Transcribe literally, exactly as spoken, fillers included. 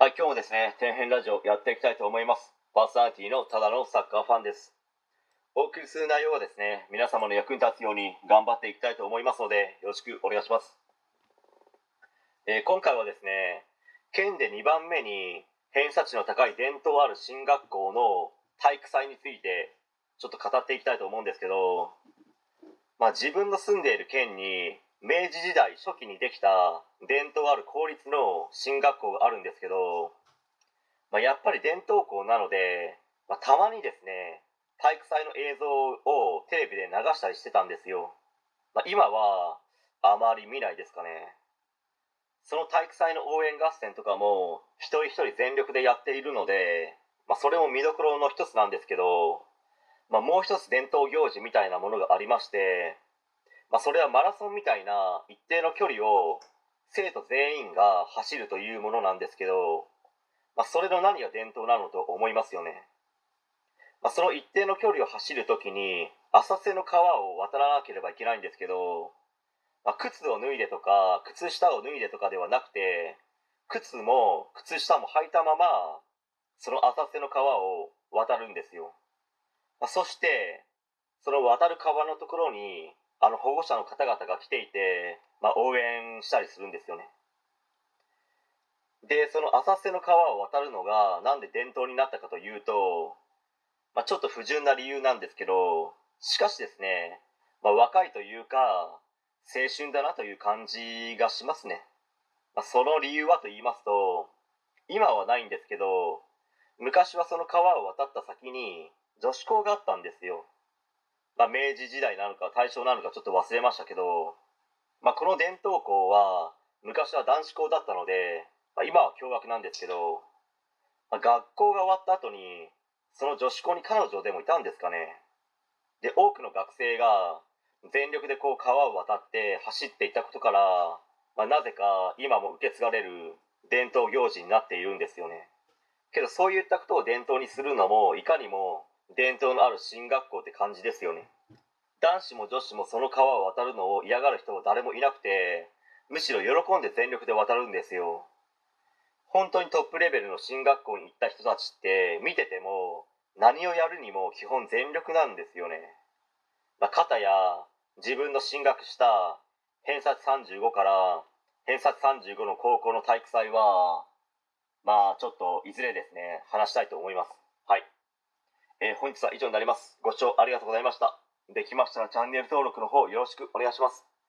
はい、今日もですね、天変ラジオやっていきたいと思います。パーソナリティのただのサッカーファンです。お送りする内容はですね、皆様の役に立つように頑張っていきたいと思いますので、よろしくお願いします。えー、今回はですね、県でにばんめに偏差値の高い伝統ある進学校の体育祭についてちょっと語っていきたいと思うんですけど、まあ、自分の住んでいる県に明治時代初期にできた伝統ある公立の進学校があるんですけど、まあ、やっぱり伝統校なので、まあ、たまにですね体育祭の映像をテレビで流したりしてたんですよ。まあ、今はあまり見ないですかね。その体育祭の応援合戦とかも一人一人全力でやっているので、まあ、それも見どころの一つなんですけど、まあ、もう一つ伝統行事みたいなものがありまして、まあ、それはマラソンみたいな一定の距離を生徒全員が走るというものなんですけど、まあ、それの何が伝統なのと思いますよね。まあ、その一定の距離を走るときに浅瀬の川を渡らなければいけないんですけど、まあ、靴を脱いでとか靴下を脱いでとかではなくて、靴も靴下も履いたままその浅瀬の川を渡るんですよ。まあ、そしてその渡る川のところにあの保護者の方々が来ていて、まあ、応援したりするんですよね。でその浅瀬の川を渡るのがなんで伝統になったかというと、まあ、ちょっと不純な理由なんですけど、しかしですね、まあ、若いというか青春だなという感じがしますね。まあ、その理由はと言いますと、今はないんですけど、昔はその川を渡った先に女子校があったんですよ。まあ、明治時代なのか大正なのかちょっと忘れましたけど、まあ、この伝統校は昔は男子校だったので、まあ、今は共学なんですけど、まあ、学校が終わった後にその女子校に彼女でもいたんですかね。で多くの学生が全力でこう川を渡って走っていたことから、まあ、なぜか今も受け継がれる伝統行事になっているんですよね。けどそういったことを伝統にするのもいかにも伝統のある進学校って感じですよね。男子も女子もその川を渡るのを嫌がる人は誰もいなくて、むしろ喜んで全力で渡るんですよ。本当にトップレベルの進学校に行った人たちって見てても何をやるにも基本全力なんですよね。まあ、片や自分の進学した偏差値さんじゅうごから偏差値さんじゅうごの高校の体育祭は、まあちょっといずれですね話したいと思います。はい、えー、本日は以上になります。ご視聴ありがとうございました。できましたらチャンネル登録の方よろしくお願いします。